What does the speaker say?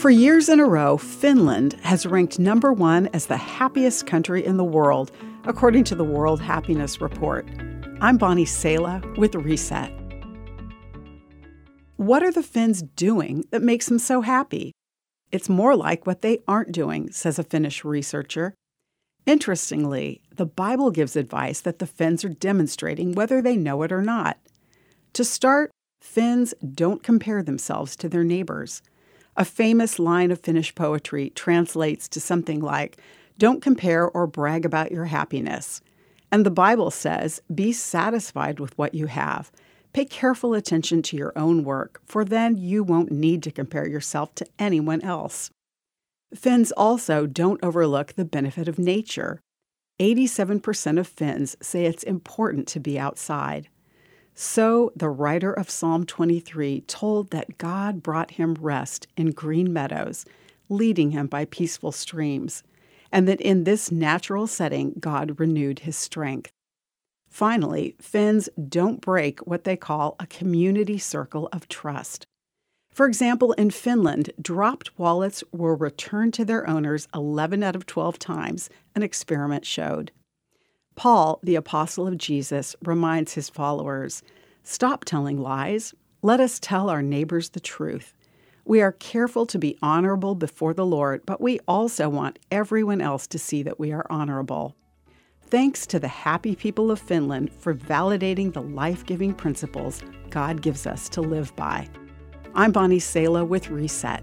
For years in a row, Finland has ranked #1 as the happiest country in the world, according to the World Happiness Report. I'm Bonnie Saylor with Reset. What are the Finns doing that makes them so happy? It's more like what they aren't doing, says a Finnish researcher. Interestingly, the Bible gives advice that the Finns are demonstrating whether they know it or not. To start, Finns don't compare themselves to their neighbors. A famous line of Finnish poetry translates to something like, "Don't compare or brag about your happiness." And the Bible says, "Be satisfied with what you have. Pay careful attention to your own work, for then you won't need to compare yourself to anyone else." Finns also don't overlook the benefit of nature. 87% of Finns say it's important to be outside. So the writer of Psalm 23 told that God brought him rest in green meadows, leading him by peaceful streams, and that in this natural setting, God renewed his strength. Finally, Finns don't break what they call a community circle of trust. For example, in Finland, dropped wallets were returned to their owners 11 out of 12 times, an experiment showed. Paul, the apostle of Jesus, reminds his followers, "Stop telling lies. Let us tell our neighbors the truth. We are careful to be honorable before the Lord, but we also want everyone else to see that we are honorable." Thanks to the happy people of Finland for validating the life-giving principles God gives us to live by. I'm Bonnie Saylor with Reset.